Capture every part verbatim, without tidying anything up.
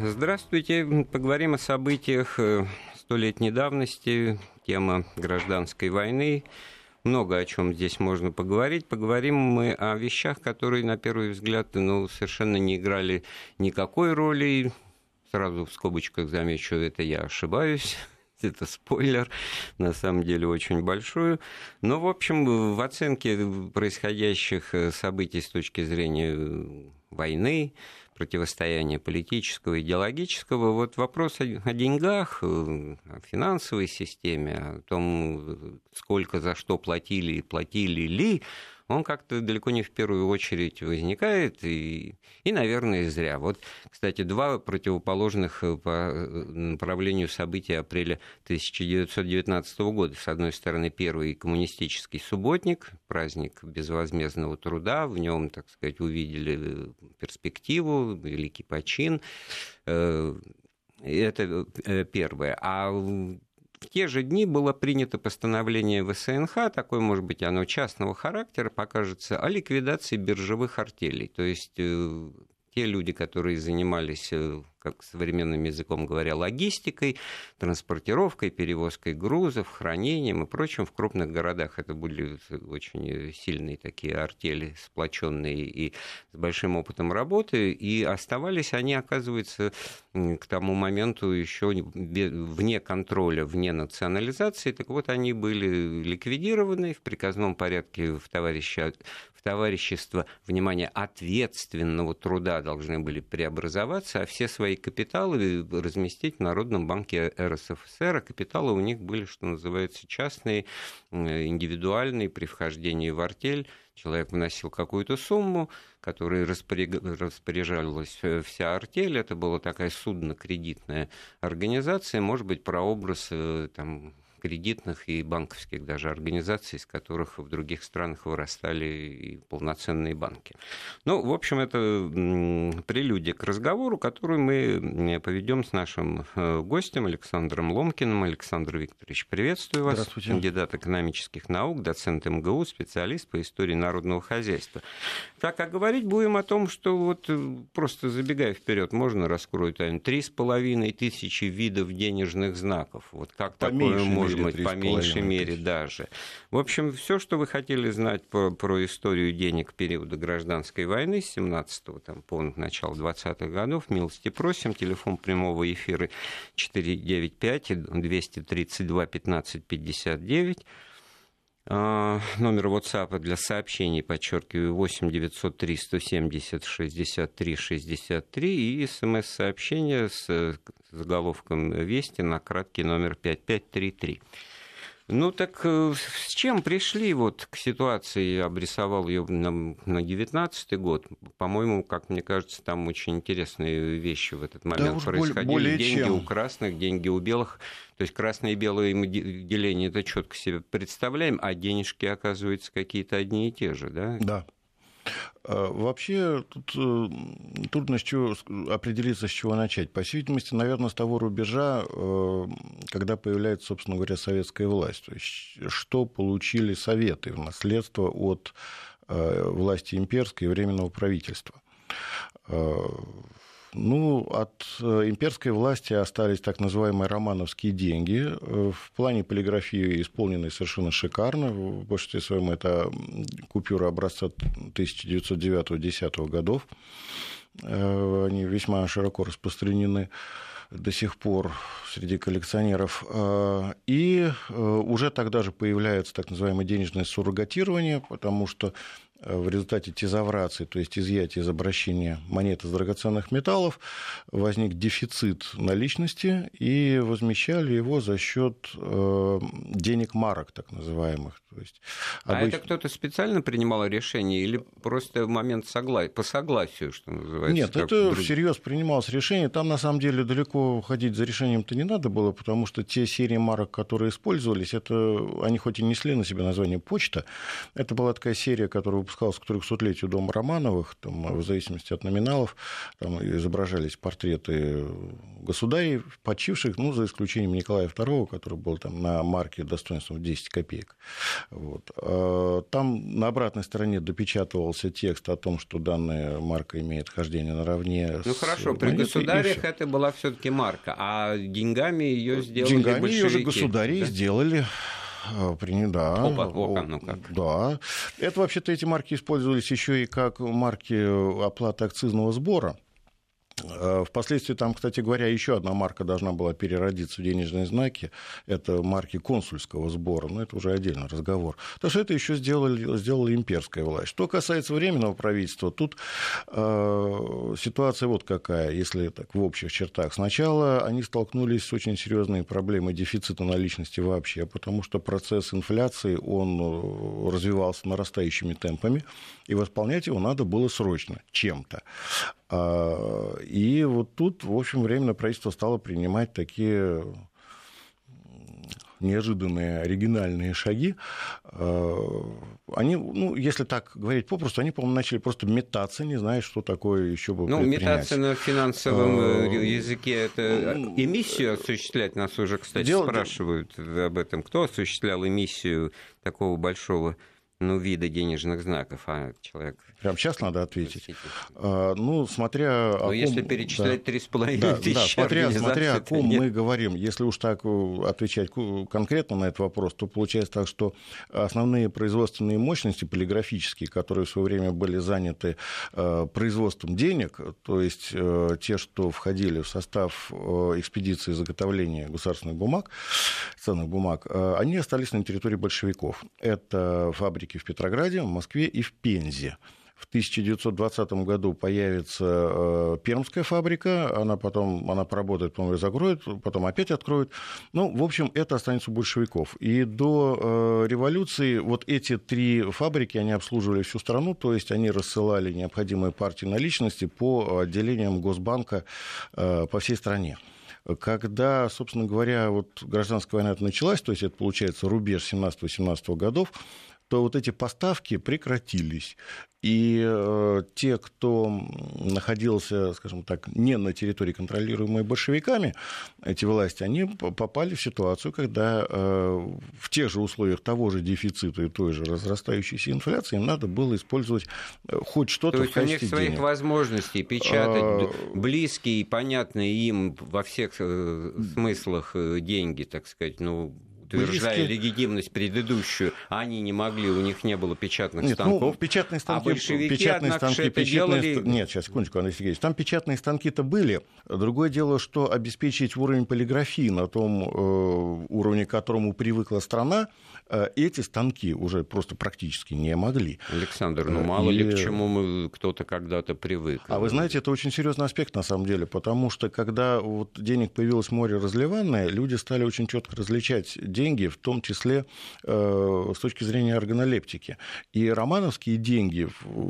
Здравствуйте. Поговорим о событиях столетней давности. Тема гражданской войны. Много о чем здесь можно поговорить. Поговорим мы о вещах, которые, на первый взгляд, ну, совершенно не играли никакой роли. Сразу в скобочках замечу, это я ошибаюсь. Это спойлер, на самом деле, очень большой. Но, в общем, в оценке происходящих событий с точки зрения войны, противостояния политического, идеологического, вот вопрос о деньгах, о финансовой системе, о том, сколько за что платили и платили ли, он как-то далеко не в первую очередь возникает, и, и, наверное, зря. Вот, кстати, два противоположных по направлению события апреля тысяча девятьсот девятнадцатого года. С одной стороны, первый коммунистический субботник, праздник безвозмездного труда, в нем, так сказать, увидели перспективу, великий почин. Это первое. А в те же дни было принято постановление вэ эс эн ха, такое, может быть, оно частного характера, покажется, о ликвидации биржевых артелей. То есть э, те люди, которые занимались, э, как современным языком говоря, логистикой, транспортировкой, перевозкой грузов, хранением и прочим, в крупных городах это были очень сильные такие артели, сплоченные и с большим опытом работы, и оставались они, оказывается, к тому моменту еще вне контроля, вне национализации. Так вот, они были ликвидированы в приказном порядке в, товарища, в товарищество, внимание, ответственного труда должны были преобразоваться, а все свои капиталы разместить в Народном банке эр эс эф эс эр. А капиталы у них были, что называется, частные, индивидуальные. При вхождении в артель человек вносил какую-то сумму, которой распоряжалась вся артель. Это была такая судно-кредитная организация, может быть, прообраз там, кредитных и банковских даже организаций, из которых в других странах вырастали и полноценные банки. Ну, в общем, это прелюдия к разговору, который мы поведем с нашим гостем Александром Ломкиным. Александр Викторович, приветствую вас. Здравствуйте. Кандидат экономических наук, доцент эм гэ у, специалист по истории народного хозяйства. Так, а говорить будем о том, что вот просто забегая вперед, можно раскрою тайну, три с половиной тысячи видов денежных знаков. Вот как такое можно? Может быть, по меньшей мере даже. В общем, все, что вы хотели знать по, про историю денег периода гражданской войны с семнадцатого там, по начало двадцатых годов, милости просим. Телефон прямого эфира четыре девять пять, два три два, один пять пять девять. Номер WhatsApp для сообщений, подчеркиваю, восемь девятьсот три сто семьдесят шестьдесят три шестьдесят три, и смс-сообщение с заголовком «Вести» на краткий номер пять пять три три. Ну так с чем пришли вот к ситуации? Я обрисовал ее на девятнадцатый год. По-моему, как мне кажется, там очень интересные вещи в этот момент да происходили. Более деньги чем. У красных, деньги у белых. То есть красное и белое деление, это четко себе представляем, а денежки, оказывается, какие-то одни и те же, да? Да. Вообще, тут трудно с чего, определиться, с чего начать. По всей видимости, наверное, с того рубежа, когда появляется, собственно говоря, советская власть. То есть, что получили советы в наследство от власти имперской и временного правительства? Ну, от имперской власти остались так называемые романовские деньги. В плане полиграфии исполнены совершенно шикарно. В большинстве своем это купюры образца тысяча девятьсот девятого-десятого годов. Они весьма широко распространены до сих пор среди коллекционеров. И уже тогда же появляется так называемое денежное суррогатирование, потому что в результате тезаврации, то есть изъятия из обращения монет из драгоценных металлов, возник дефицит наличности, и возмещали его за счет денег марок, так называемых. То есть обыч... А это кто-то специально принимал решение или просто в момент согла... по согласию, что называется? Нет, это друг... всерьез принималось решение. Там, на самом деле, далеко ходить за решением-то не надо было, потому что те серии марок, которые использовались, это... они хоть и несли на себя название «почта», это была такая серия, которую выпускалась к трехсотлетию дома Романовых, там, в зависимости от номиналов, там изображались портреты государей, почивших, ну, за исключением Николая второго, который был там на марке достоинством в десять копеек. Вот. Там на обратной стороне допечатывался текст о том, что данная марка имеет хождение наравне. Ну, с хорошо, при государях это была все-таки марка, а деньгами ее сделали деньгами большевики. Деньгами ее же государи да? сделали. Да. Опа, ока, ну как. Да. Это, вообще-то, эти марки использовались еще и как марки оплаты акцизного сбора. Впоследствии там, кстати говоря, еще одна марка должна была переродиться в денежные знаки. Это марки консульского сбора, но это уже отдельный разговор. Так что это еще сделали, сделала имперская власть. Что касается временного правительства, тут э, ситуация вот какая, если так в общих чертах. Сначала они столкнулись с очень серьезной проблемой дефицита наличности вообще, потому что процесс инфляции, он развивался нарастающими темпами, и восполнять его надо было срочно чем-то. И вот тут, в общем, временно правительство стало принимать такие неожиданные оригинальные шаги. Они, ну, если так говорить попросту, они, по-моему, начали просто метаться, не зная, что такое еще бы предпринять. Ну, метаться на финансовом языке, это эмиссию осуществлять нас уже, кстати, Дело... спрашивают об этом. Кто осуществлял эмиссию такого большого... Ну, виды денежных знаков, а человек... Прямо сейчас надо ответить. А, ну, смотря... Ну, если ком... перечислять да. три с половиной да, тысячи... Да, смотря, смотря о ком нет. мы говорим. Если уж так отвечать конкретно на этот вопрос, то получается так, что основные производственные мощности полиграфические, которые в свое время были заняты производством денег, то есть те, что входили в состав экспедиции заготовления государственных бумаг, ценных бумаг, они остались на территории большевиков. Это фабрики в Петрограде, в Москве и в Пензе. В тысяча девятьсот двадцатом году появится Пермская фабрика, она потом она поработает, потом ее закроют, потом опять откроют. Ну, в общем, это останется у большевиков. И до революции вот эти три фабрики, они обслуживали всю страну, то есть они рассылали необходимые партии наличности по отделениям Госбанка по всей стране. Когда, собственно говоря, вот гражданская война началась, то есть это, получается, рубеж семнадцатого-семнадцатого годов, то вот эти поставки прекратились. И э, те, кто находился, скажем так, не на территории, контролируемой большевиками, эти власти, они попали в ситуацию, когда э, в тех же условиях того же дефицита и той же разрастающейся инфляции им надо было использовать хоть что-то в качестве денег. То есть у них своих денег. возможностей печатать а... близкие и понятные им во всех смыслах деньги, так сказать, ну... утверждая Близкие... легитимность предыдущую, они не могли, у них не было печатных нет, станков. Ну, печатные станки, а большевики, печатные однако, станки, это печатные... делали... Нет, сейчас, секундочку, Андрей Сергеевич. Там печатные станки-то были. Другое дело, что обеспечить уровень полиграфии на том э, уровне, к которому привыкла страна, э, эти станки уже просто практически не могли. Александр, ну мало И... ли к чему мы кто-то когда-то привык. А вы знаете, это очень серьезный аспект на самом деле, потому что когда вот денег появилось море разливанное, люди стали очень четко различать деньги, в том числе э, с точки зрения органолептики. И романовские деньги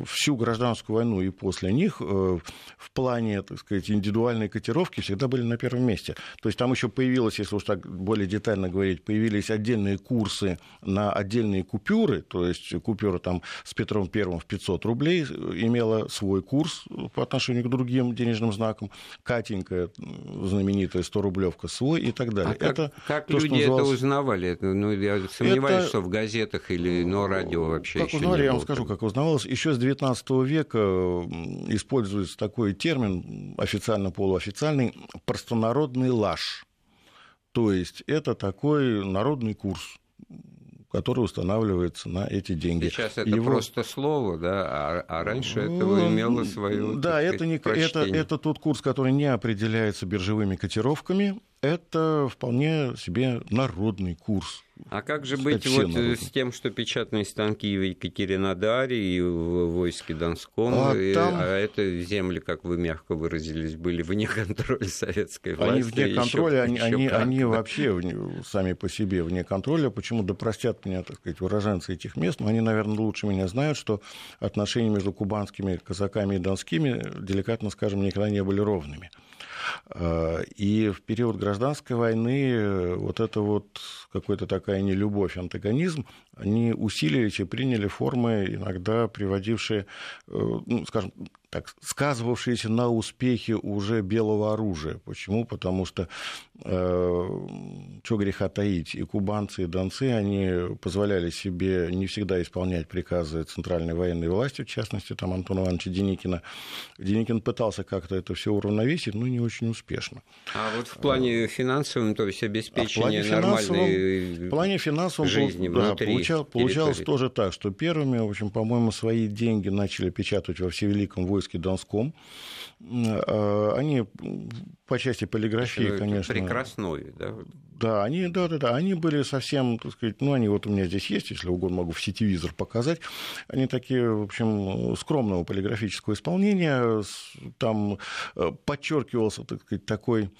всю гражданскую войну и после них э, в плане, так сказать, индивидуальной котировки всегда были на первом месте. То есть там еще появилось, если уж так более детально говорить, появились отдельные курсы на отдельные купюры, то есть купюра там с Петром Первым в пятьсот рублей имела свой курс по отношению к другим денежным знакам, Катенька, знаменитая сто рублевка, свой и так далее. А как, это как то, люди что это узнали? Ну, я сомневаюсь, это... что в газетах или но радио вообще как еще узнавали, не я вам скажу, как узнавалось. Еще с девятнадцатого века используется такой термин, официально-полуофициальный, простонародный лаж. То есть это такой народный курс, который устанавливается на эти деньги. Сейчас это Его... просто слово, да, а, а раньше этого имело свое да, это сказать, не... прочтение. Это, это тот курс, который не определяется биржевыми котировками. Это вполне себе народный курс. А как же быть вот с тем, что печатные станки в Екатеринодаре и в войске Донском, а, и, там... а это земли, как вы мягко выразились, были вне контроля советской власти? Они вне контроля, еще, они, еще они, они вообще сами по себе вне контроля. Почему? Да простят меня, так сказать, уроженцы этих мест, но они, наверное, лучше меня знают, что отношения между кубанскими казаками и донскими, деликатно скажем, никогда не были ровными. И в период гражданской войны вот эта вот какая-то такая нелюбовь, антагонизм, они усилились и приняли формы, иногда приводившие, ну, скажем так, сказывавшиеся на успехе уже белого оружия. Почему? Потому что, э, чего греха таить, и кубанцы, и донцы, они позволяли себе не всегда исполнять приказы центральной военной власти, в частности, там Антона Ивановича Деникина. Деникин пытался как-то это все уравновесить, но не очень успешно. А вот в плане финансовом, то есть обеспечения а в нормальной в плане финансовом жизни был, да, получал, получалось тоже так, что первыми, в общем, по-моему, свои деньги начали печатать во Всевеликом войске войске Донском. Они по части полиграфии, это, конечно... Прекрасной, да? Да, они, да, да, да, они были совсем, так сказать, ну, они вот у меня здесь есть, если угодно, могу в сетевизор показать. Они такие, в общем, скромного полиграфического исполнения. Там подчеркивался, так сказать, такой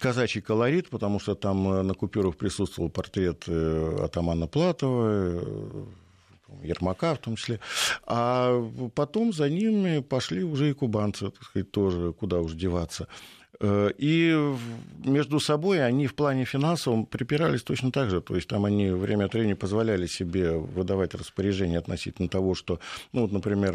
казачий колорит, потому что там на купюрах присутствовал портрет атамана Платова, Ермака в том числе, а потом за ними пошли уже и кубанцы, так сказать, тоже куда уж деваться. И между собой они в плане финансовом припирались точно так же. То есть там они время от времени позволяли себе выдавать распоряжения относительно того, что, ну, вот, например,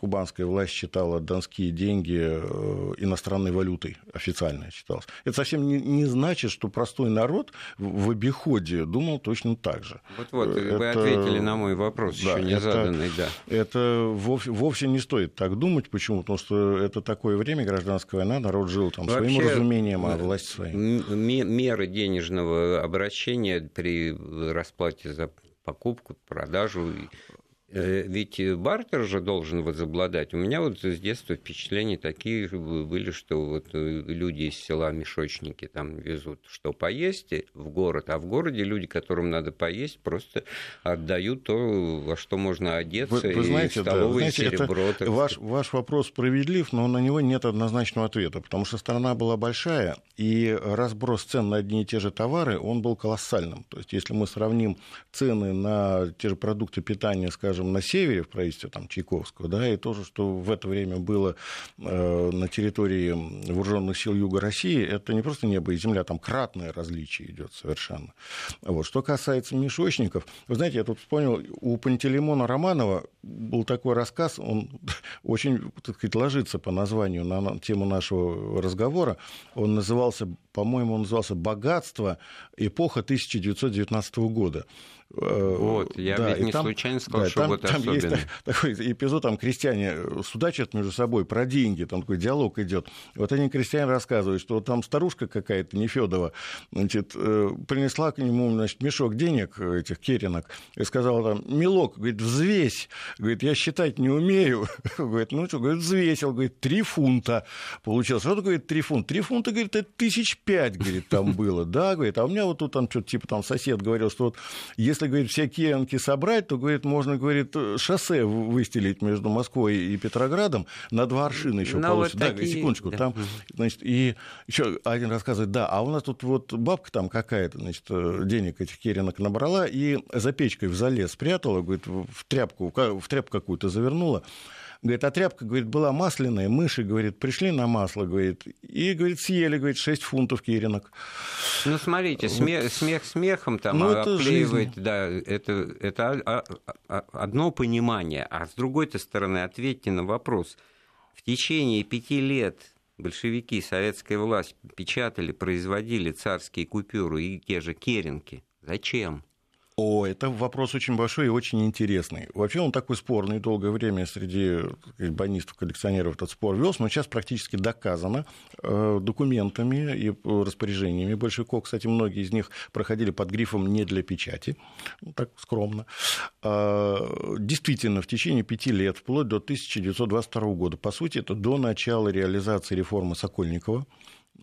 кубанская власть считала донские деньги иностранной валютой, официально считалось. Это совсем не, не значит, что простой народ в обиходе думал точно так же. Вот-вот, это... вы ответили на мой вопрос, да, еще не это, заданный. Да. Это вовсе, вовсе не стоит так думать. Почему? Потому что это такое время, гражданская война, народ жил там вообще своим разумением, а власть своим. Меры денежного обращения при расплате за покупку, продажу. Ведь бартер же должен возобладать. У меня вот с детства впечатления такие были, что вот люди из села мешочники там везут, что поесть в город, а в городе люди, которым надо поесть, просто отдают то, во что можно одеться, вы, вы знаете, и столовое, да, серебро. Это ваш, ваш вопрос справедлив, но на него нет однозначного ответа, потому что страна была большая, и разброс цен на одни и те же товары, он был колоссальным. То есть если мы сравним цены на те же продукты питания, скажем, на севере, в правительстве там, Чайковского, да, и то же, что в это время было э, на территории вооруженных сил Юга России, это не просто небо и земля, там кратное различие идет совершенно. Вот. Что касается мешочников, вы знаете, я тут вспомнил, у Пантелеймона Романова был такой рассказ, он очень, так сказать, ложится по названию на тему нашего разговора, он назывался, по-моему, он назывался «Богатство. Эпоха тысяча девятьсот девятнадцатого года». Вот, я да, ведь не там, случайно сказал, да, что там, вот там особенно. Есть такой эпизод, там крестьяне судачат между собой про деньги, там такой диалог идет. Вот они, крестьяне, рассказывают, что вот там старушка какая-то, Нефёдова, значит, принесла к нему, значит, мешок денег, этих керенок, и сказала там: «Милок, говорит, взвесь, говорит, я считать не умею». Говорит, ну что, говорит, взвесил, говорит, три фунта получилось. Что такое три фунта? Три фунта, говорит, это тысяч пять, говорит, там было, да, говорит, а у меня вот тут там что-то типа там сосед говорил, что вот если Если, говорит, все керенки собрать, то, говорит, можно, говорит, шоссе выстелить между Москвой и Петроградом на два аршина еще получится. Вот да, такие... секундочку. Да. Там, значит, и еще один рассказывает, да, а у нас тут вот бабка там какая-то, значит, денег этих керенок набрала и за печкой в зале спрятала, говорит, в тряпку, в тряпку какую-то завернула. Говорит, а тряпка, говорит, была масляная, мыши, говорит, пришли на масло, говорит, и, говорит, съели, говорит, шесть фунтов керенок. Ну, смотрите, смех, вот. смех смехом там, ну, оплеивает, это да, это, это одно понимание. А с другой-то стороны, ответьте на вопрос. В течение пяти лет большевики, советская власть печатали, производили царские купюры и те же керенки. Зачем? О, это вопрос очень большой и очень интересный. Вообще он такой спорный, долгое время среди банистов, коллекционеров этот спор велся, но сейчас практически доказано документами и распоряжениями большевиков. Кстати, многие из них проходили под грифом «не для печати», так скромно. Действительно, в течение пяти лет, вплоть до тысяча девятьсот двадцать второго года, по сути, это до начала реализации реформы Сокольникова,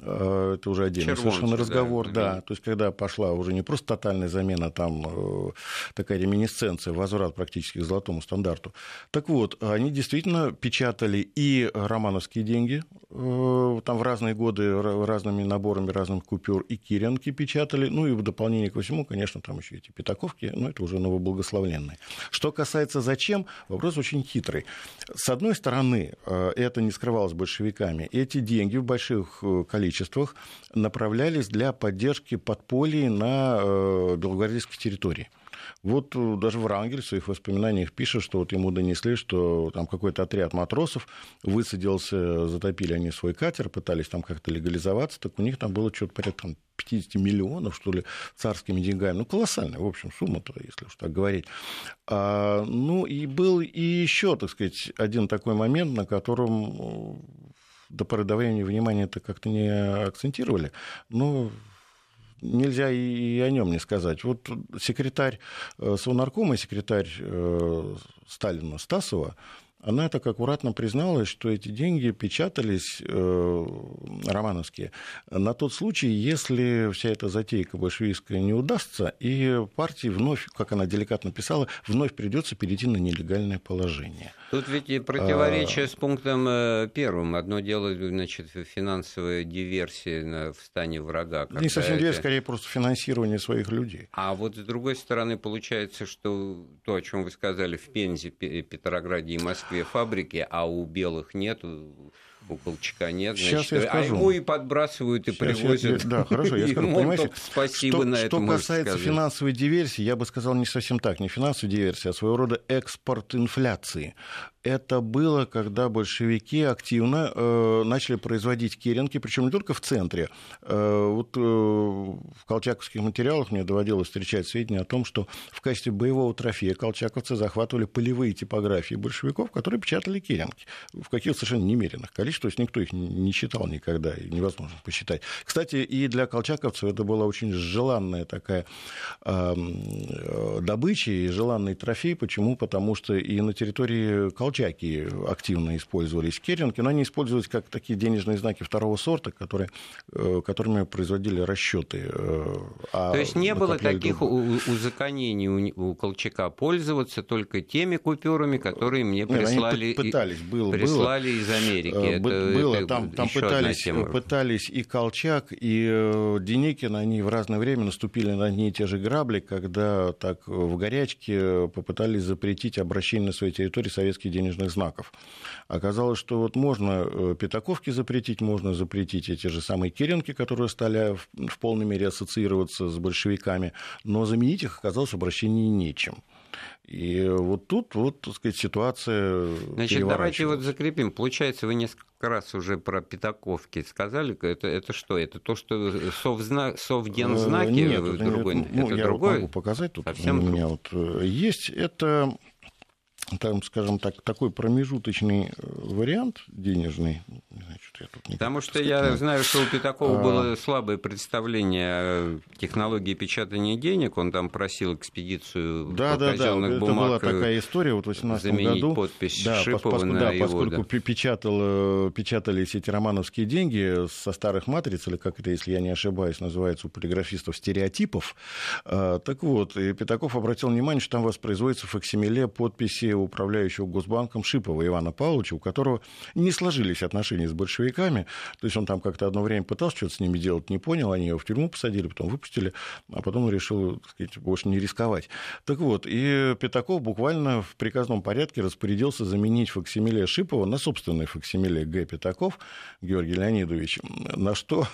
Это уже отдельный Червонцы, совершенно разговор, да, да. То есть, когда пошла уже не просто тотальная замена, а там такая реминесценция, возврат практически к золотому стандарту. Так вот, они действительно печатали и романовские деньги, там в разные годы разными наборами разных купюр, и киренки печатали, ну и в дополнение ко всему, конечно, там еще эти пятаковки, но это уже новоблагословленные. Что касается зачем, вопрос очень хитрый. С одной стороны, это не скрывалось большевиками, эти деньги в больших количествах направлялись для поддержки подполья на э, белогвардейской территории. Вот даже Врангель в своих воспоминаниях пишет, что вот ему донесли, что там какой-то отряд матросов высадился, затопили они свой катер, пытались там как-то легализоваться, так у них там было что-то порядка там, пятьдесят миллионов, что ли, царскими деньгами. Ну, колоссальная, в общем, сумма-то, если уж так говорить. А, ну, и был и еще, так сказать, один такой момент, на котором... до поры до времени внимания это как-то не акцентировали, но нельзя и о нем не сказать. Вот секретарь Совнаркома, секретарь Сталина Стасова, она так аккуратно призналась, что эти деньги печатались, э, романовские, на тот случай, если вся эта затейка большевистская не удастся, и партии вновь, как она деликатно писала, вновь придется перейти на нелегальное положение. Тут ведь и противоречие а... с пунктом первым. Одно дело, значит, финансовая диверсия в стане врага. Не совсем диверсия, это... скорее просто финансирование своих людей. А вот с другой стороны, получается, что то, о чем вы сказали, в Пензе, Петрограде и Москве, фабрики, а у белых нет, у Колчака нет. Значит, я а ему и подбрасывают, и сейчас привозят. Я, да, хорошо, я скажу, понимаете, спасибо что, на это, что касается сказать. Финансовой диверсии, я бы сказал не совсем так, не финансовая диверсия, а своего рода экспорт инфляции. Это было, когда большевики активно э, начали производить керенки, причем не только в центре. Э, вот э, в колчаковских материалах мне доводилось встречать сведения о том, что в качестве боевого трофея колчаковцы захватывали полевые типографии большевиков, которые печатали керенки в каких-то совершенно немеренных количествах, то есть никто их не считал никогда, и невозможно посчитать. Кстати, и для колчаковцев это была очень желанная такая э, э, добыча и желанный трофей. Почему? Потому что и на территории Колчака Колчаки активно использовались керенки, но они использовались как такие денежные знаки второго сорта, которые, которыми производили расчеты. А то есть не было таких друга. узаконений у, у Колчака пользоваться только теми купюрами, которые мне прислали, Нет, пытались, и, было, прислали было. из Америки. Бы, это, было, это там, там пытались, пытались и Колчак, и Деникин, они в разное время наступили на одни и те же грабли, когда так в горячке попытались запретить обращение на своей территории советских денежных знаков. Оказалось, что вот можно пятаковки запретить, можно запретить эти же самые керенки, которые стали в полной мере ассоциироваться с большевиками, но заменить их оказалось в обращении нечем. И вот тут, вот, так сказать, ситуация Значит, давайте вот закрепим. Получается, вы несколько раз уже про пятаковки сказали. Это, это что? Это то, что совзна... совгензнаки? Нет, это, другой... нет, ну, это я другой? могу показать. Тут Совсем у меня друг. вот есть. Это... Там, скажем так, такой промежуточный вариант денежный. Значит, я тут не Потому что сказать, я не... знаю, что у Пятакова а... было слабое представление о технологии печатания денег. Он там просил экспедицию да, по да, казенных да, бумаг. Это была такая история. Вот в восемнадцатом году подпись да, Шипова пос... на да, его. Поскольку да. печатал, печатались эти романовские деньги со старых матриц, или как это, если я не ошибаюсь, называется у полиграфистов стереотипов. Так вот, и Пятаков обратил внимание, что там воспроизводится в факсимиле подписи управляющего Госбанком Шипова Ивана Павловича, у которого не сложились отношения с большевиками. То есть он там как-то одно время пытался что-то с ними делать, не понял, они его в тюрьму посадили, потом выпустили, а потом решил, так сказать, больше не рисковать. Так вот, и Пятаков буквально в приказном порядке распорядился заменить факсимиле Шипова на собственный факсимиле Г. Пятаков, Георгий Леонидович, на что,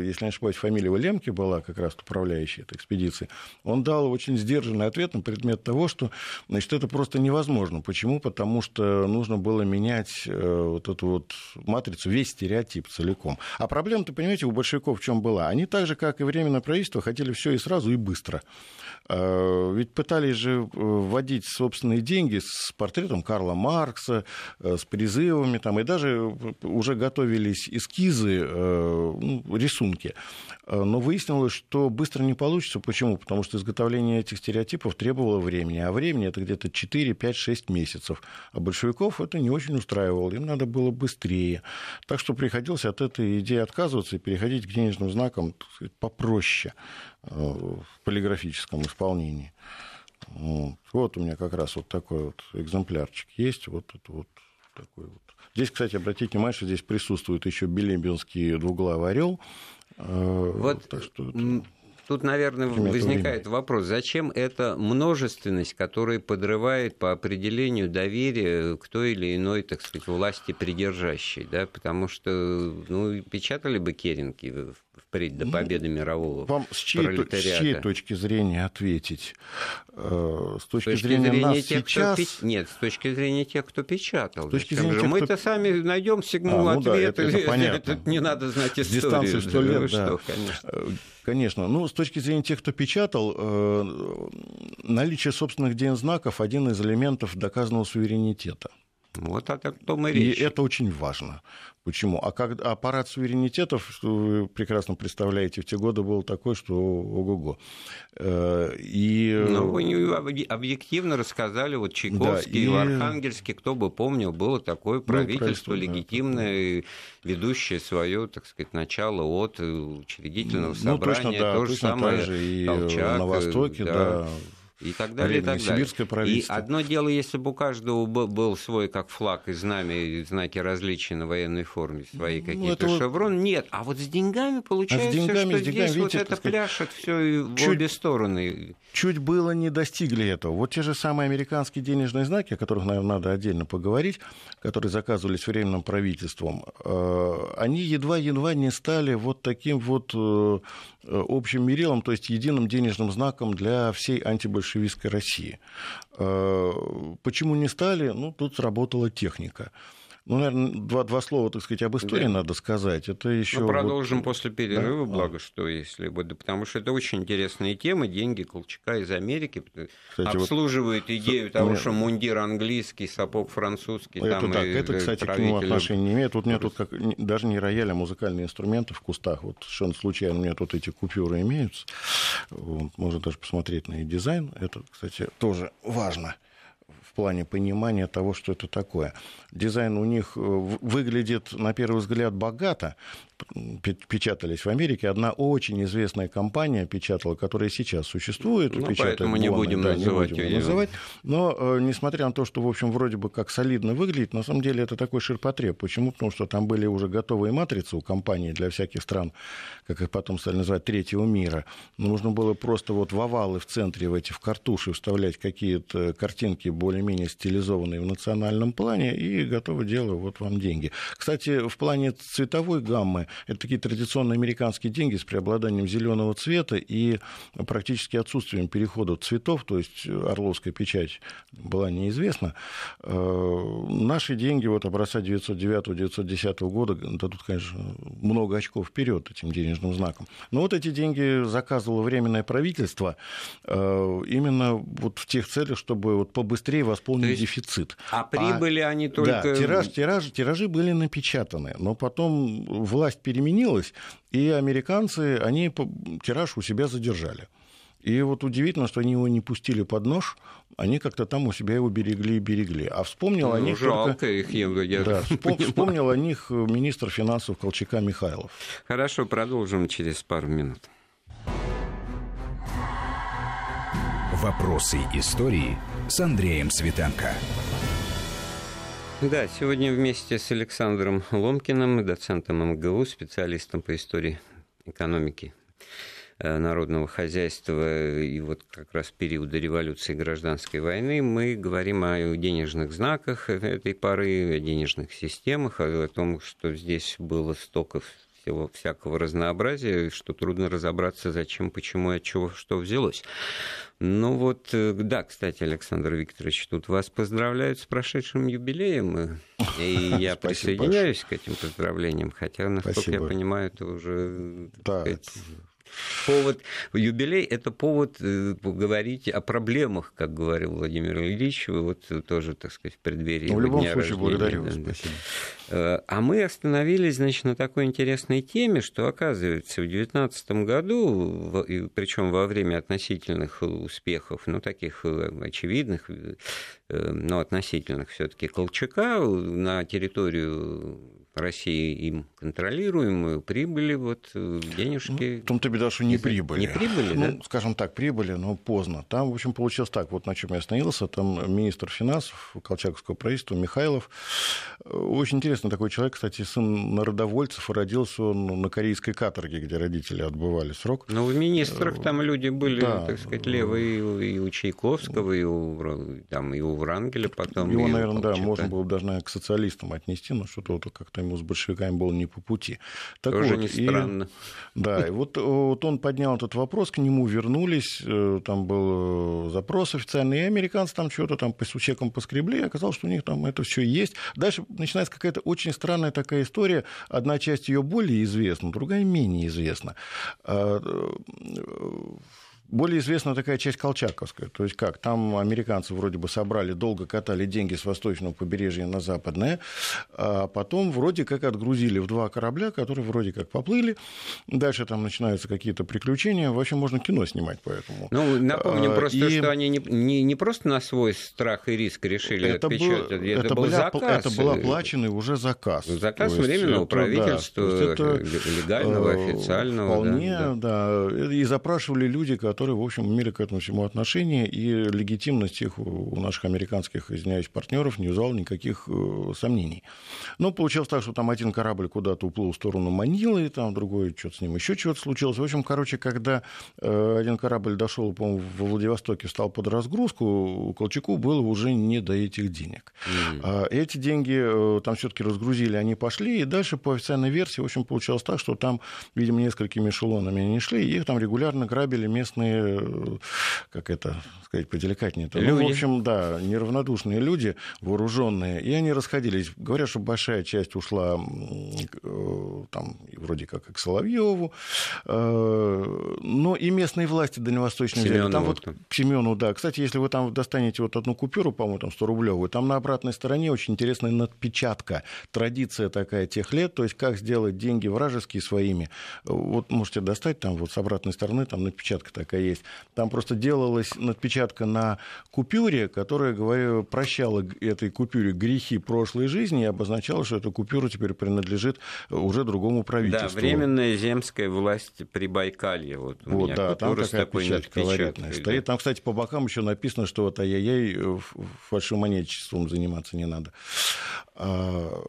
если не ошибаюсь, фамилия Лемки была как раз управляющей этой экспедиции, он дал очень сдержанный ответ на предмет того, что, значит, это просто невозможно. Почему? Потому что нужно было менять вот эту вот матрицу, весь стереотип целиком. А проблема-то, понимаете, у большевиков в чем была? Они так же, как и Временное правительство, хотели все и сразу, и быстро. Ведь пытались же вводить собственные деньги с портретом Карла Маркса, с призывами, там, и даже уже готовились эскизы, рисунки. Но выяснилось, что быстро не получится. Почему? Потому что изготовление этих стереотипов требовало времени. А времени это где-то четыре-пять-шесть шесть месяцев. А большевиков это не очень устраивало, им надо было быстрее. Так что приходилось от этой идеи отказываться и переходить к денежным знакам, так сказать, попроще в полиграфическом исполнении. Вот. Вот у меня как раз вот такой вот экземплярчик есть, вот это вот такой вот. Здесь, кстати, обратите внимание, что здесь присутствует еще билибинский двуглавый орел. Вот так что это... Тут, наверное, возникает вопрос, зачем эта множественность, которая подрывает по определению доверие к той или иной, так сказать, власти придержащей, да, потому что, ну, печатали бы керенки впредь до победы ну, мирового вам с чьей, пролетариата. С чьей точки зрения ответить? С точки, с точки зрения, зрения нас тех, сейчас... Кто... Нет, с точки зрения тех, кто печатал. Мы-то кто... сами найдем сигнал а, ну, ответа, да, это, это, это, это не надо знать историю. Дистанцию сто лет, ну, что, да. Конечно. Конечно. Ну, с точки зрения тех, кто печатал, э, наличие собственных дензнаков – один из элементов доказанного суверенитета. Вот о том и речь. И это очень важно. Почему? А как, аппарат суверенитетов, что вы прекрасно представляете, в те годы был такой, что ого-го. И... Ну, вы объективно рассказали, вот Чайковский, да, и... Архангельский, кто бы помнил, было такое правительство, ну, легитимное, да, ведущее свое, так сказать, начало от учредительного собрания. Ну, точно, да, то же точно самое, так же и Колчак, на Востоке, да. да. И так далее, Время, и так далее. И одно дело, если бы у каждого был свой, как флаг и знамя, и знаки различия на военной форме, свои какие-то ну, шевроны. Вот... Нет, а вот с деньгами получается, а с деньгами, что с деньгами, здесь видите, вот это сказать, пляшет все в чуть, обе стороны. Чуть было не достигли этого. Вот те же самые американские денежные знаки, о которых, наверное, надо отдельно поговорить, которые заказывались Временным правительством, они едва-едва не стали вот таким вот общим мерилом, то есть единым денежным знаком для всей антибольшевистской большевистской России. Почему не стали? Ну, тут сработала техника. Ну, наверное, два, два слова, так сказать, об истории да. надо сказать. Это еще... Мы продолжим вот... после перерыва, да? благо, что если... Потому что это очень интересные темы. Деньги Колчака из Америки кстати, обслуживают вот... идею того, нет. что мундир английский, сапог французский. Это, там так, и... это кстати, правитель... к нему отношения не имеет. Вот у меня тут как... даже не рояль, а музыкальные инструменты в кустах. Вот совершенно случайно у меня тут эти купюры имеются. Вот. Можно даже посмотреть на их дизайн. Это, кстати, тоже важно. В плане понимания того, что это такое. Дизайн у них выглядит, на первый взгляд, богато. Печатались в Америке. Одна очень известная компания печатала, которая сейчас существует. Ну, поэтому главное, не будем да, называть не будем ее. Называть. Но, э, несмотря на то, что, в общем, вроде бы как солидно выглядит, на самом деле это такой ширпотреб. Почему? Потому что там были уже готовые матрицы у компании для всяких стран, как их потом стали называть, третьего мира. Нужно было просто вот в овалы в центре, в эти в картуши вставлять какие-то картинки более-менее стилизованные в национальном плане, и готово дело, вот вам деньги. Кстати, в плане цветовой гаммы это такие традиционные американские деньги с преобладанием зеленого цвета и практически отсутствием перехода цветов, то есть орловская печать была неизвестна. Наши деньги вот образца девятьсот девятого — девятьсот десятого года, да тут, конечно, много очков вперед этим денежным знаком. Но вот эти деньги заказывало Временное правительство именно вот в тех целях, чтобы вот побыстрее восполнить есть, дефицит. А прибыли а, они только... Да, тираж, тираж, тиражи были напечатаны, но потом власть переменилась, и американцы, они тираж у себя задержали. И вот удивительно, что они его не пустили под нож, они как-то там у себя его берегли и берегли. А вспомнил ну, о них... Жалко только... их, я да, вспом... Вспомнил о них министр финансов Колчака Михайлов. Хорошо, продолжим через пару минут. Вопросы истории с Андреем Светенко. Да, сегодня вместе с Александром Ломкиным, доцентом МГУ, специалистом по истории экономики народного хозяйства и вот как раз периода революции и гражданской войны, мы говорим о денежных знаках этой поры, о денежных системах, о том, что здесь было столько всего, всякого разнообразия, что трудно разобраться, зачем, почему и от чего что взялось. Ну вот, да, кстати, Александр Викторович, тут вас поздравляют с прошедшим юбилеем, и я присоединяюсь к этим поздравлениям, хотя, насколько я понимаю, это уже... повод, юбилей – это повод говорить о проблемах, как говорил Владимир Ильич, вот тоже, так сказать, в преддверии его дня рождения. В любом случае, благодарю вас, спасибо. А мы остановились, значит, на такой интересной теме, что, оказывается, в девятнадцатом году, причем во время относительных успехов, ну, таких очевидных, но относительных все-таки Колчака, на территорию России им контролируемую прибыли вот денежки. Ну, в том-то беда, что не прибыли. Не прибыли, ну, да? Скажем так, прибыли, но поздно. Там, в общем, получилось так, вот на чем я остановился, там министр финансов колчаковского правительства Михайлов, очень интересный такой человек, кстати, сын народовольцев, родился он на корейской каторге, где родители отбывали срок. Но в министрах там люди были, да, так сказать, левые, и у Чайковского, и у, там, и у Врангеля потом. Его, наверное, да, можно было бы даже, наверное, к социалистам отнести, но что-то вот как-то ему с большевиками было не по пути. Так тоже вот, не странно. И, да, и вот, вот он поднял этот вопрос, к нему вернулись, там был запрос официальный, и американцы там что-то там по чекам поскребли, и оказалось, что у них там это все есть. Дальше начинается какая-то очень странная такая история, одна часть ее более известна, другая менее известна. Более известна такая часть колчаковская. То есть как? Там американцы вроде бы собрали, долго катали деньги с восточного побережья на западное, а потом вроде как отгрузили в два корабля, которые вроде как поплыли. Дальше там начинаются какие-то приключения. Вообще можно кино снимать по этому. Ну, напомним просто, и... что они не, не, не просто на свой страх и риск решили это отпечатать. Был, это, это был заказ. Это был оплаченный уже заказ. Заказ есть, временного это, правительства, да, это, легального, официального. Вполне, да, да. да. И запрашивали люди, которые... которые, в общем, имели к этому всему отношение, и легитимность их у наших американских, извиняюсь, партнеров не вызвала никаких сомнений. Но получилось так, что там один корабль куда-то уплыл в сторону Манилы, там другой, что-то с ним еще чего-то случилось. В общем, короче, когда один корабль дошел, по-моему, во Владивостоке, встал под разгрузку, Колчаку было уже не до этих денег. Mm-hmm. Эти деньги там все-таки разгрузили, они пошли, и дальше по официальной версии, в общем, получилось так, что там, видимо, несколькими эшелонами они шли, и их там регулярно грабили местные, как это сказать поделикатнее, ну, в общем, да, неравнодушные люди, вооруженные, и они расходились. Говорят, что большая часть ушла там, вроде как к Соловьеву, но и местные власти дальневосточные взяли. Там вот к Семену, да. Кстати, если вы там достанете вот одну купюру, по-моему, там сто рублевую, там на обратной стороне очень интересная надпечатка, традиция такая тех лет, то есть как сделать деньги вражеские своими. Вот можете достать там вот с обратной стороны, там надпечатка такая есть. Там просто делалась надпечатка на купюре, которая, говорю, прощала этой купюре грехи прошлой жизни и обозначала, что эта купюра теперь принадлежит уже другому правительству. Да, временная земская власть Прибайкалья. Вот, у вот меня да, там такая печатка колоритная стоит. Там, кстати, по бокам еще написано, что вот ай-яй-яй, фальшивомонетчеством заниматься не надо. А,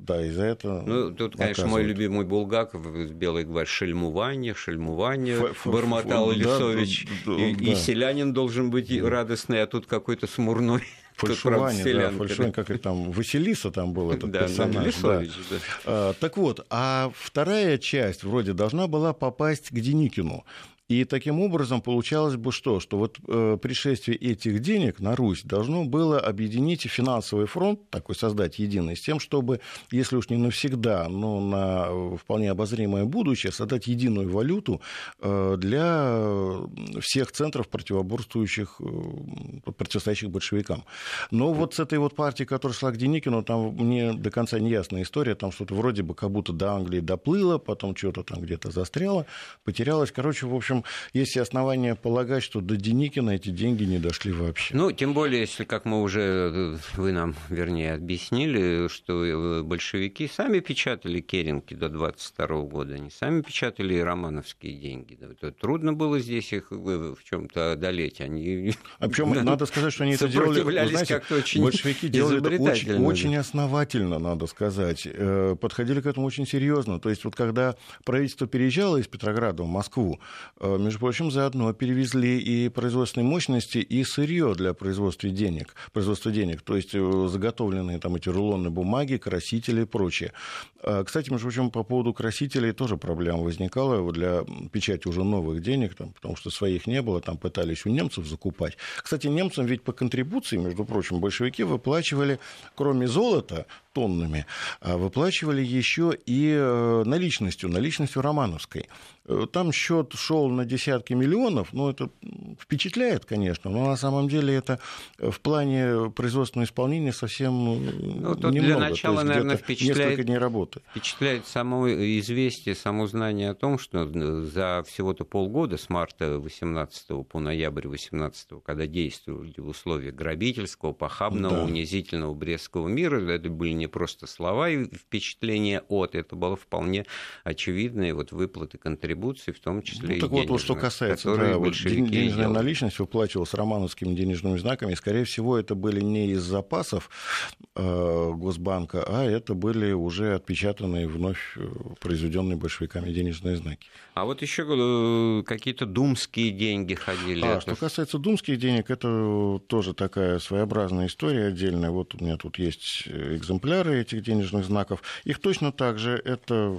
да, и за это... Ну, тут, конечно, мой любимый Булгаков в «Белой гвардии» шельмувание, шельмувание, бормотал Лисович. И, да. и селянин должен быть радостный, а тут какой-то смурной. Фальшивание, да, фальшивание, как и там Василиса там был этот да, персонаж. Да. Да. А, так вот, а вторая часть вроде должна была попасть к Деникину. И таким образом получалось бы что? Что вот э, пришествие этих денег на Русь должно было объединить финансовый фронт, такой создать единый, с тем, чтобы, если уж не навсегда, но на вполне обозримое будущее, создать единую валюту э, для всех центров, противоборствующих, э, противостоящих большевикам. Но вот с этой вот партией, которая шла к Деникину, там мне до конца не ясная история, там что-то вроде бы как будто до Англии доплыло, потом что-то там где-то застряло, потерялось. Короче, в общем, есть и основания полагать, что до Деникина эти деньги не дошли вообще. Ну, тем более, если, как мы уже, вы нам, вернее, объяснили, что большевики сами печатали керенки до двадцать второго года, они сами печатали и романовские деньги. Трудно было здесь их в чем-то одолеть. Они... А причем надо сказать, что они это делали, вы знаете, как-то очень большевики делали это очень, очень основательно, надо сказать. Подходили к этому очень серьезно. То есть вот когда правительство переезжало из Петрограда в Москву, между прочим, заодно перевезли и производственные мощности, и сырье для производства денег, производства денег, то есть заготовленные там эти рулоны бумаги, красители и прочее. Кстати, между прочим, по поводу красителей тоже проблема возникала для печати уже новых денег, там, потому что своих не было, там пытались у немцев закупать. Кстати, немцам ведь по контрибуции, между прочим, большевики выплачивали, кроме золота, тоннами, выплачивали еще и наличностью, наличностью романовской. Там счет шел на десятки миллионов, ну, это впечатляет, конечно, но на самом деле это в плане производственного исполнения совсем ну, немного. Для начала, есть, наверное, впечатляет, дней работы. впечатляет само известие, само знание о том, что за всего-то полгода, с марта восемнадцатого по ноябрь восемнадцатого, когда действовали условия грабительского, похабного, да. унизительного Брестского мира, это были не просто слова и впечатления от, это было вполне очевидные вот выплаты контрибуции, в том числе ну, и так денежных, вот, что касается, да, вот, денежная делали. Наличность выплачивалась романовскими денежными знаками. Скорее всего, это были не из запасов э, Госбанка, а это были уже отпечатанные, вновь произведенные большевиками денежные знаки. А вот еще какие-то думские деньги ходили. А, это... Что касается думских денег, это тоже такая своеобразная история отдельная. Вот у меня тут есть экземпляры этих денежных знаков. Их точно так же это...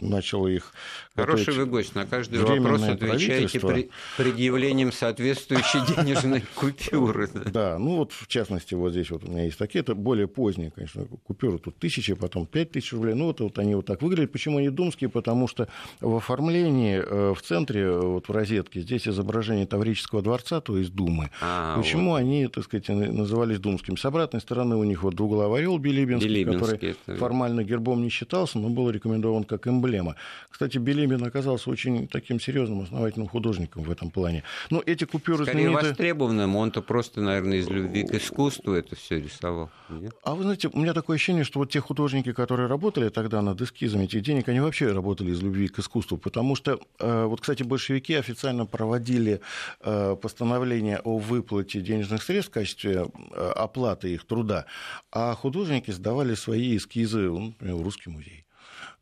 начало их... Хороший вы гость, на каждый вопрос отвечаете при, предъявлением соответствующей денежной купюры. Да, ну вот в частности, вот здесь вот у меня есть такие, это более поздние, конечно, купюры, тут тысячи, потом пять тысяч рублей, ну вот, вот они вот так выглядят. Почему они думские? Потому что в оформлении в центре, вот в розетке, здесь изображение Таврического дворца, то есть Думы. А, Почему вот. они, так сказать, назывались думскими? С обратной стороны у них вот двуглавый орел билибинский, билибинский, который это... формально гербом не считался, но был рекомендован как эмблема. Кстати, Билибин оказался очень таким серьезным, основательным художником в этом плане. Но эти купюры... Скорее знамениты... востребованным, он-то просто, наверное, из любви к искусству это все рисовал. Нет? А вы знаете, у меня такое ощущение, что вот те художники, которые работали тогда над эскизами этих денег, они вообще работали из любви к искусству, потому что, вот, кстати, большевики официально проводили постановление о выплате денежных средств в качестве оплаты их труда, а художники сдавали свои эскизы, например, в Русский музей.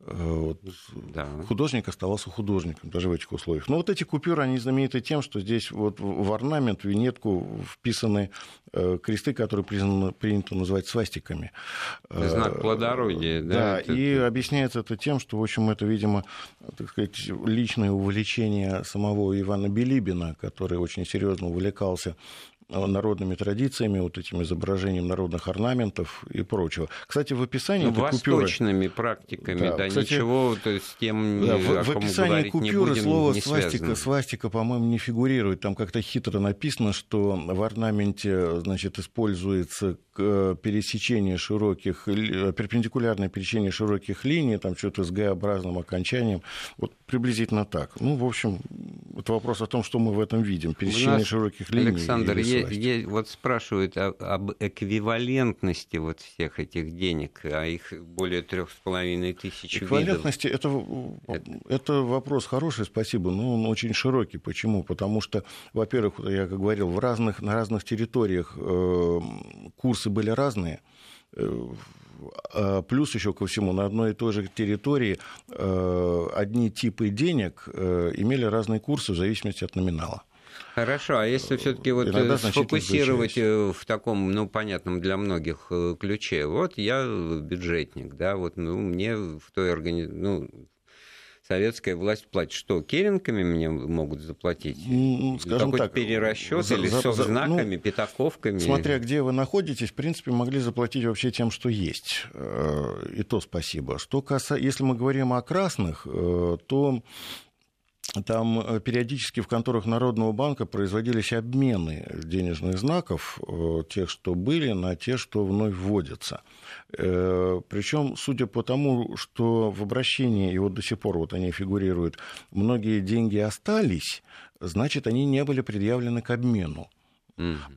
Вот. Да. Художник оставался художником, даже в этих условиях. Но вот эти купюры, они знамениты тем, что здесь вот в орнамент, в винетку вписаны кресты, которые признано, принято называть свастиками. Знак плодородия. Да, да это... и объясняется это тем, что, в общем, это, видимо, так сказать, личное увлечение самого Ивана Билибина, который очень серьезно увлекался народными традициями, вот этим изображением народных орнаментов и прочего. Кстати, в описании ну, восточными купюры... практиками, да, да кстати, ничего то есть, с тем, да, о в описании купюры будем, слово свастика, свастика, по-моему, не фигурирует. Там как-то хитро написано, что в орнаменте, значит, используется пересечение широких, перпендикулярное пересечение широких линий, там что-то с Г-образным окончанием. Вот приблизительно так. Ну, в общем, это вопрос о том, что мы в этом видим. Пересечение широких линий. Александр, я Я, я, вот спрашивают о, об эквивалентности вот всех этих денег, а их более трех с половиной тысяч видов. Эквивалентности это, это... это вопрос хороший, спасибо, но он очень широкий. Почему? Потому что, во-первых, я как говорил, в разных, на разных территориях э, курсы были разные. Плюс еще ко всему, на одной и той же территории э, одни типы денег э, имели разные курсы в зависимости от номинала. Хорошо, а если все-таки вот сфокусировать в таком, ну, понятном для многих ключе, вот я бюджетник, да, вот, ну, мне в той организации, ну, советская власть платит. Что, керенками мне могут заплатить? Ну, скажем так, перерасчет за, или за, совзнаками, ну, пятаковками? Смотря где вы находитесь, в принципе, могли заплатить вообще тем, что есть. И то спасибо. Что касается, если мы говорим о красных, то... Там периодически в конторах Народного банка производились обмены денежных знаков, тех, что были, на те, что вновь вводятся. Причем, судя по тому, что в обращении, и вот до сих пор вот они фигурируют, многие деньги остались, значит, они не были предъявлены к обмену.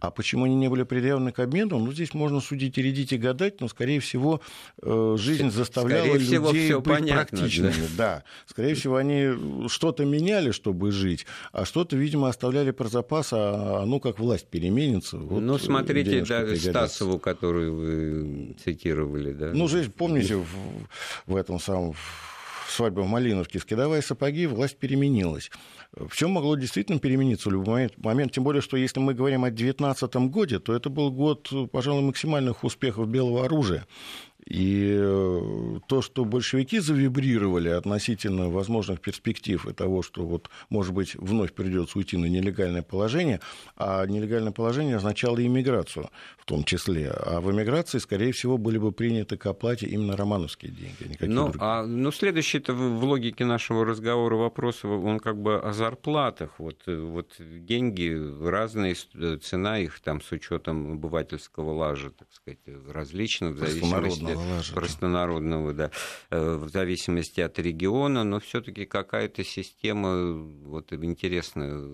А почему они не были предъявлены к обмену? Ну, здесь можно судить и рядить и гадать, но, скорее всего, жизнь заставляла скорее людей всего, быть понятно, практичными. Да. Да. Скорее всего, они что-то меняли, чтобы жить, а что-то, видимо, оставляли про запас, а ну, как власть переменится. Вот ну, смотрите, да, Стасову, которую вы цитировали. Да? Ну, жизнь, помните, в, в этом самом... свадьба в Малиновке, скидывая сапоги, власть переменилась. В чем могло действительно перемениться в любой момент? Тем более, что если мы говорим о девятнадцатом годе, то это был год, пожалуй, максимальных успехов белого оружия. И то, что большевики завибрировали относительно возможных перспектив и того, что, вот, может быть, вновь придется уйти на нелегальное положение, а нелегальное положение означало иммиграцию в том числе. А в эмиграции, скорее всего, были бы приняты к оплате именно романовские деньги. Ну, а, ну, следующий-то в логике нашего разговора вопрос, он как бы о зарплатах. Вот, вот деньги разные, цена их там с учетом обывательского лажа, так сказать, различна в зависимости... простонародного, да, в зависимости от региона, но все-таки какая-то система, вот интересно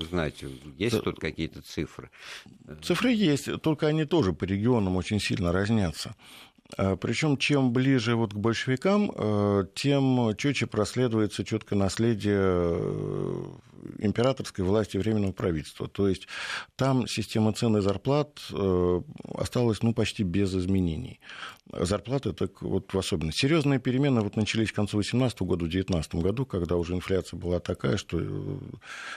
узнать, есть да. Тут какие-то цифры? Цифры есть, только они тоже по регионам очень сильно разнятся. Причем, чем ближе вот к большевикам, тем четче проследуется четкое наследие императорской власти временного правительства. То есть там система цен и зарплат осталась ну, почти без изменений. Зарплаты так вот в особенности. Серьезные перемены вот начались к концу восемнадцатого года, в девятнадцатом году, когда уже инфляция была такая, что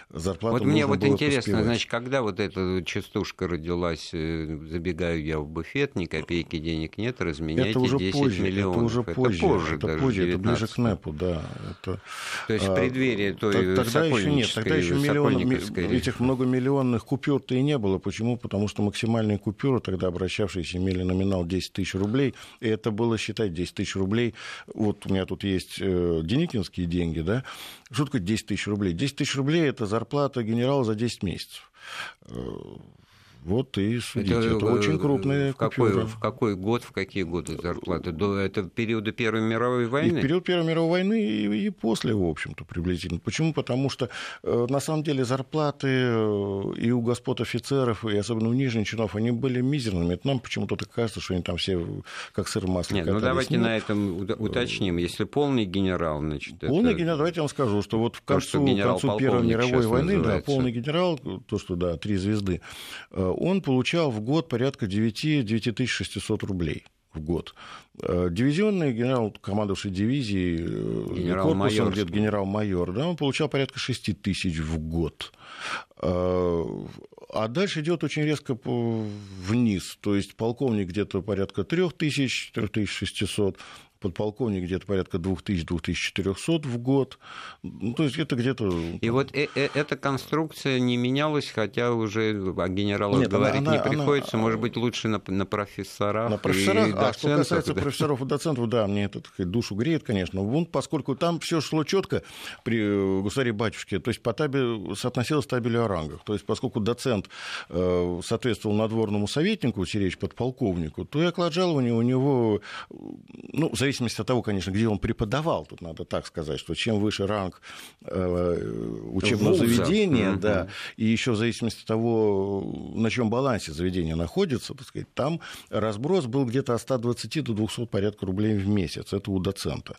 зарплату вот нужно мне вот было интересно, поспевать. Значит, когда вот эта частушка родилась, забегаю я в буфет, ни копейки денег нет, разменяйте это уже десять позже, миллионов. Это уже это позже, позже, это, даже позже это ближе к НЭПу, да. Это, то есть в преддверии той сокольнической. Тогда еще миллион, этих многомиллионных купюр-то и не было. Почему? Потому что максимальные купюры, тогда обращавшиеся, имели номинал десять тысяч рублей. И это было, считать, десять тысяч рублей. Вот у меня тут есть э, деникинские деньги, да? Что такое десять тысяч рублей? десять тысяч рублей – это зарплата генерала за десять месяцев. Вот и судите. Это, это очень крупные в какой, купюры. В какой год, в какие годы зарплаты? До, это в период Первой мировой войны? И в период Первой мировой войны и, и после, в общем-то, приблизительно. Почему? Потому что, на самом деле, зарплаты и у господ офицеров, и особенно у нижних чинов, они были мизерными. Это нам почему-то так кажется, что они там все как сыр в масле катались. Нет, ну давайте Нет. на этом уточним. Если полный генерал, значит... Полный это... генерал, давайте я вам скажу, что вот к концу, то, к концу Первой мировой войны, да, полный генерал, то, что, да, три звезды, он получал в год порядка девять тысяч шестьсот рублей в год. Дивизионный генерал, командовавший дивизией, генерал корпусом, где-то генерал-майор, да, он получал порядка шесть тысяч в год. А дальше идет очень резко вниз. То есть полковник где-то порядка три тысячи, три тысячи шестьсот. Подполковник где-то порядка две тысячи - две тысячи четыреста в год. Ну, то есть это где-то... И вот э -э эта конструкция не менялась, хотя уже о генералах Нет, говорить она, не она, приходится. Она... Может быть, лучше на, на профессорах на профессорах, и доцентов. А что касается да. профессоров и доцентов, да, мне это душу греет, конечно. Вон, поскольку там все шло четко при государе-батюшке, то есть по табель соотносилось табель о рангах. То есть поскольку доцент э, соответствовал надворному советнику, сиречь подполковнику, то и оклад жалования у него... Ну, в зависимости от того, конечно, где он преподавал, тут надо так сказать, что чем выше ранг э, учебного вуза. заведения, mm-hmm. да, и еще в зависимости от того, на чем балансе заведение находится, так сказать, там разброс был где-то от ста двадцати до двухсот порядка рублей в месяц. Это у доцента.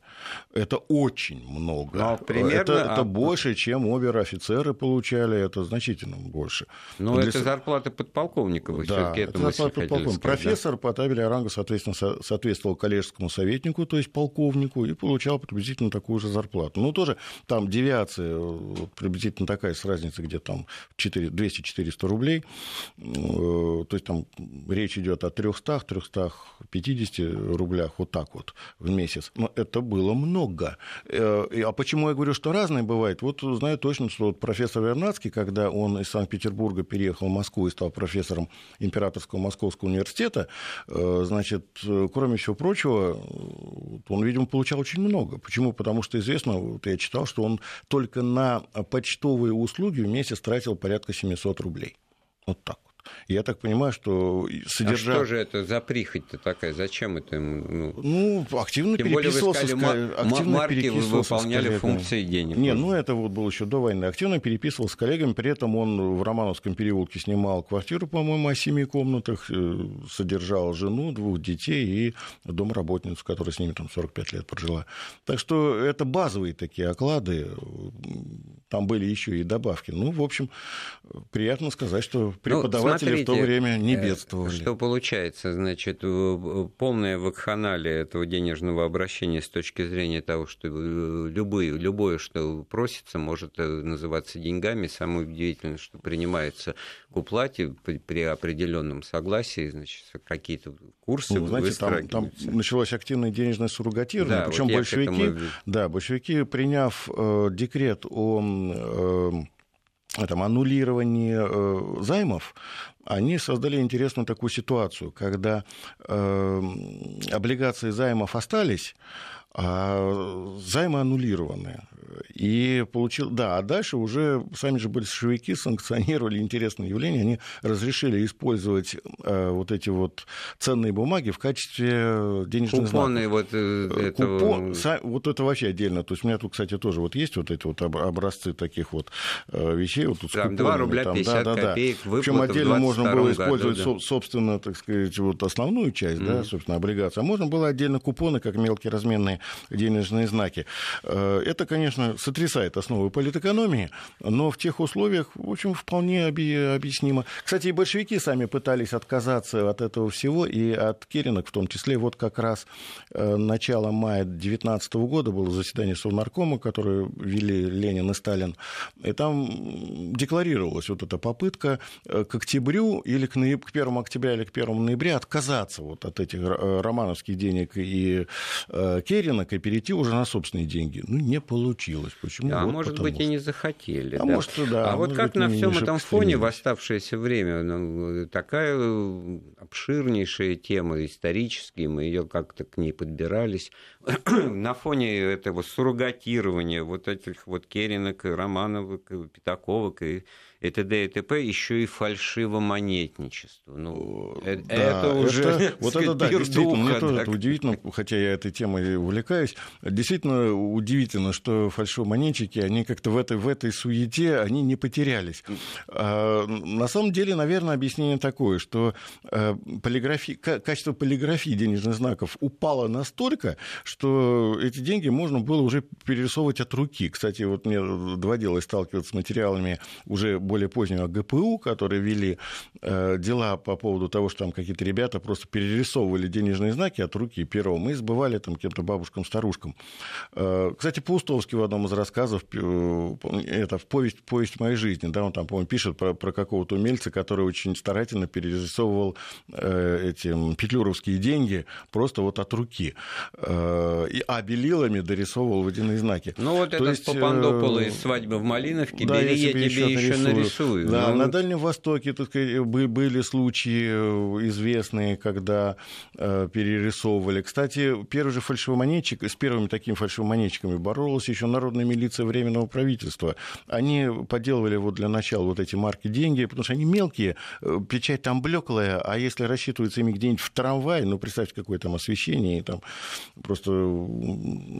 Это очень много. Но примерно... это, это а... больше, чем обер-офицеры получали, это значительно больше. Но вот это для... зарплата подполковника, вы да, все-таки это зарплата подполковника. Сказать, профессор да? по табели о рангу, соответственно, со- соответствовал коллежскому советнику, то есть полковнику, и получал приблизительно такую же зарплату. Ну, тоже там девиация приблизительно такая, с разницей где-то там двести - четыреста рублей. То есть там речь идет о трёхстах - трёхстах пятидесяти рублях, вот так вот в месяц. Но это было много. А почему я говорю, что разное бывает? Вот знаю точно, что вот профессор Вернадский, когда он из Санкт-Петербурга переехал в Москву и стал профессором Императорского Московского университета, значит, кроме всего прочего... он, видимо, получал очень много. Почему? Потому что известно, вот я читал, что он только на почтовые услуги в месяц тратил порядка семьсот рублей. Вот так вот. Я так понимаю, что содержа... А что же это за прихоть-то такая? Зачем это ему? Ну, ну активно переписывался. Тем более, вы сказали, активно марки выполняли функции денег. Не, ну это вот было еще до войны. Активно переписывался с коллегами. При этом он в Романовском переулке снимал квартиру, по-моему, о семи комнатах. Содержал жену, двух детей и домработницу, которая с ними там сорок пять лет прожила. Так что это базовые такие оклады. там были еще и добавки. Ну, в общем, приятно сказать, что преподаватели ну, смотрите, в то время не бедствовали. Что получается, значит, полная вакханалия этого денежного обращения с точки зрения того, что любое, любое, что просится, может называться деньгами. Самое удивительное, что принимается к уплате при определенном согласии, значит, какие-то курсы. Ну, знаете, там, там началось активное денежное суррогатирование, да, причем вот большевики, этому... да, большевики, приняв э, декрет о э, там, аннулировании э, займов, они создали интересную такую ситуацию, когда э, облигации займов остались, а займы аннулированы. И получил... Да, а дальше уже сами же большевики санкционировали интересное явление. Они разрешили использовать э, вот эти вот ценные бумаги в качестве денежных Купоны знаков. Купоны вот этого... Купон... Са... Вот это вообще отдельно. То есть у меня тут, кстати, тоже вот есть вот эти вот образцы таких вот вещей. Вот тут там купонами, два рубля пятьдесят там, да, да, копеек да. Причем отдельно можно было использовать, году, да. собственно, так сказать, вот основную часть, mm-hmm. да, собственно, облигацию. А можно было отдельно купоны, как мелкие разменные денежные знаки. Это, конечно, сотрясает основы политэкономии, но в тех условиях, в общем, вполне объяснимо. Кстати, и большевики сами пытались отказаться от этого всего, и от керенок в том числе. Вот как раз начало мая девятнадцатого года было заседание Совнаркома, которое вели Ленин и Сталин, и там декларировалась вот эта попытка к октябрю или к первого октября или к первого ноября отказаться вот от этих романовских денег и керенок, и перейти уже на собственные деньги. Ну, не получилось. Почему? А вот может потому, быть, что... и не захотели. А, да. Может, да, а вот как быть, на всем этом фоне в оставшееся время ну, такая обширнейшая тема исторически, мы ее как-то к ней подбирались. На фоне этого суррогатирования вот этих вот керенок, и Романовых, и Пятаковок, и и т.д. и т.п. еще и фальшивомонетничество. Ну, да, это уже это, вот это да, действительно, духа, мне тоже так... это удивительно, хотя я этой темой увлекаюсь. Действительно удивительно, что фальшивомонетчики, они как-то в этой, в этой суете, они не потерялись. А, на самом деле, наверное, объяснение такое, что полиграфи... качество полиграфии денежных знаков упало настолько, что эти деньги можно было уже перерисовывать от руки. Кстати, вот мне доводилось сталкиваться с материалами уже более позднего ГПУ, которые вели э, дела по поводу того, что там какие-то ребята просто перерисовывали денежные знаки от руки пером и сбывали там кем-то бабушкам-старушкам. Э, кстати, Паустовский в одном из рассказов, э, это в повесть, «Повесть моей жизни», да, он там, по-моему, пишет про, про какого-то умельца, который очень старательно перерисовывал э, эти петлюровские деньги просто вот от руки, э, и, а белилами дорисовывал водяные знаки. Ну вот этот Попандопола из «Свадьбы в Малиновке», да, «Бери, я тебе еще, еще нарисую». Да, ну... На Дальнем Востоке так сказать, были случаи известные, когда э, перерисовывали. Кстати, первый же фальшивомонетчик, с первыми такими фальшивомонетчиками боролась еще народная милиция Временного правительства. Они подделывали вот для начала вот эти марки деньги, потому что они мелкие, печать там блеклая, а если рассчитывается ими где-нибудь в трамвай, ну, представьте, какое там освещение, и там просто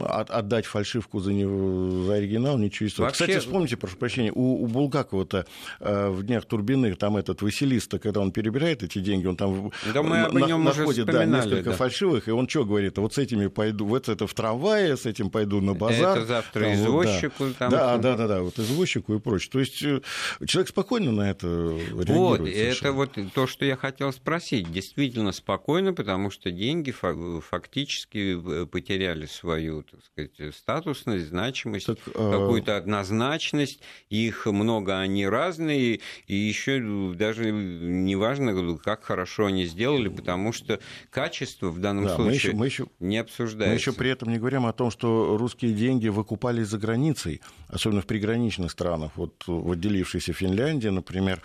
от, отдать фальшивку за, него, за оригинал, ничего из-за. Вообще... Кстати, вспомните, прошу прощения, у, у Булгакова то э, в «Днях Турбиных», там этот Василиса, когда он перебирает эти деньги, он там да мы об нем на, находит да, несколько да. фальшивых, и он что говорит, вот с этими пойду, вот это в трамвае, с этим пойду на базар. Это завтра там, извозчику. Вот, да. Там, да, там... да, да, да, вот извозчику и прочее. То есть человек спокойно на это реагирует. Вот, совершенно. Это вот то, что я хотел спросить. Действительно спокойно, потому что деньги фактически потеряли свою, так сказать, статусность, значимость, так, какую-то а... однозначность, их много, они разные, и еще даже не важно, как хорошо они сделали, потому что качество в данном да, случае мы еще, мы еще, не обсуждается. Мы еще при этом не говорим о том, что русские деньги выкупались за границей, особенно в приграничных странах. Вот в отделившейся Финляндии, например,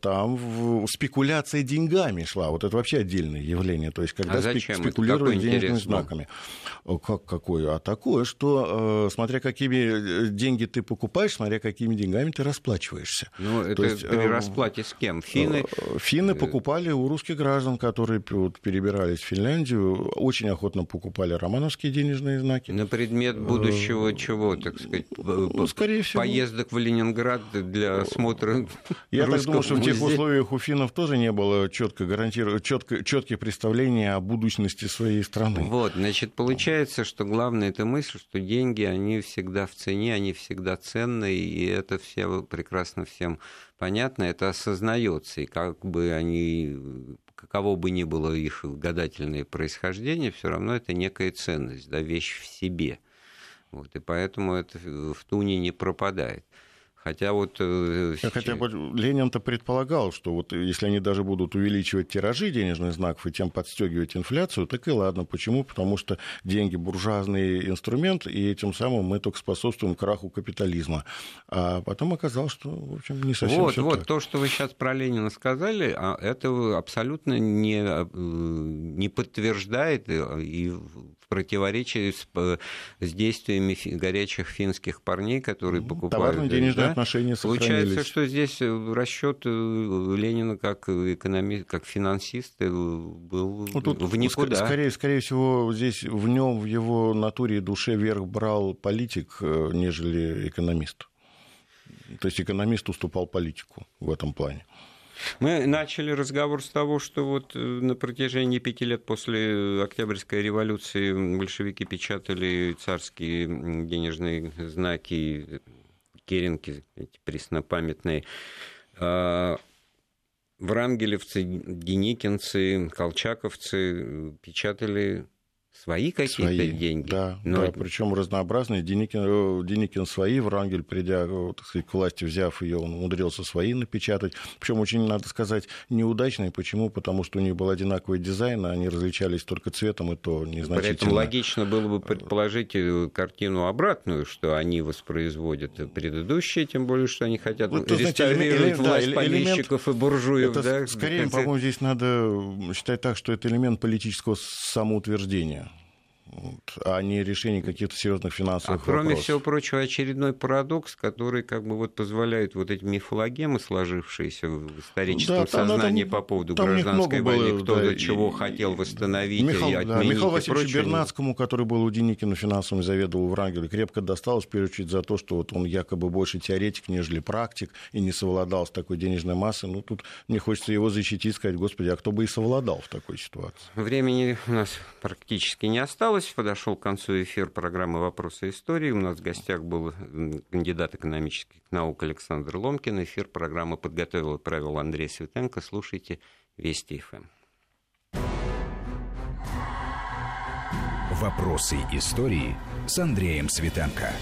там в... спекуляция деньгами шла. Вот это вообще отдельное явление. То есть, когда а зачем спе- спекулируют денежными интерес, знаками. Да? Как, какое? А такое, что смотря какими деньги ты покупаешь, смотря какими деньгами ты расплачиваешься. выкупаешься. Ну, это есть, при расплате с кем? Финны? Финны покупали у русских граждан, которые перебирались в Финляндию, очень охотно покупали романовские денежные знаки. На предмет будущего чего, так сказать? Скорее всего. Поездок в Ленинград для осмотра. Я так думаю, что в тех условиях у финнов тоже не было четко гарантиров... четко... четких представлений о будущности своей страны. Вот, значит, получается, что главная эта мысль, что деньги, они всегда в цене, они всегда ценные, и это все прекрасно всем понятно, это осознается, и как бы они... каково бы ни было их гадательное происхождение, все равно это некая ценность, да, вещь в себе. Вот, и поэтому это в туне не пропадает. Хотя вот... Хотя Ленин-то предполагал, что вот если они даже будут увеличивать тиражи денежных знаков и тем подстегивать инфляцию, так и ладно. Почему? Потому что деньги — буржуазный инструмент, и тем самым мы только способствуем краху капитализма. А потом оказалось, что, в общем, не совсем вот, всё вот так. То, что вы сейчас про Ленина сказали, это абсолютно не, не подтверждает и в противоречии с, с действиями горячих финских парней, которые покупают... Отношения сохранились. Получается, что здесь расчет Ленина как экономист, как финансист был ну, тут в никуда. Скорее, скорее всего, здесь в нем, в его натуре и душе верх брал политик, нежели экономист. То есть экономист уступал политику в этом плане. Мы начали разговор с того, что вот на протяжении пяти лет после Октябрьской революции большевики печатали царские денежные знаки, керенки, эти преснопамятные, врангелевцы, деникинцы, колчаковцы печатали свои какие-то свои, деньги. Да, но... да, причем разнообразные. Деникин, Деникин свои, Врангель, придя, так сказать, к власти, взяв ее, он умудрился свои напечатать. Причем очень, надо сказать, неудачные. Почему? Потому что у них был одинаковый дизайн, а они различались только цветом, и то незначительно. При этом логично было бы предположить картину обратную, что они воспроизводят предыдущие, тем более, что они хотят вот, реставрировать элемент, власть да, помещиков элемент, и буржуев. Это, да? Скорее, это... по-моему, здесь надо считать так, что это элемент политического самоутверждения, а не решение каких-то серьезных финансовых а вопросов. Кроме всего прочего, очередной парадокс, который как бы вот позволяет вот эти мифологемы, сложившиеся в историческом да, там, сознании там, по поводу гражданской войны, было, кто да, до чего и, хотел восстановить Михаил, и отменить. Да, Михаилу Васильевичу Бернацкому, который был у Деникина финансовым, заведовал в Врангеле, крепко досталось, в первую очередь, за то, что вот он якобы больше теоретик, нежели практик, и не совладал с такой денежной массой. Ну, тут мне хочется его защитить, сказать, господи, а кто бы и совладал в такой ситуации? Времени у нас практически не осталось. Подошел к концу эфир программы «Вопросы истории». У нас в гостях был кандидат экономических наук Александр Ломкин. Эфир программы подготовил и провел Андрей Светенко. Слушайте Вести ФМ. «Вопросы истории» с Андреем Светенко.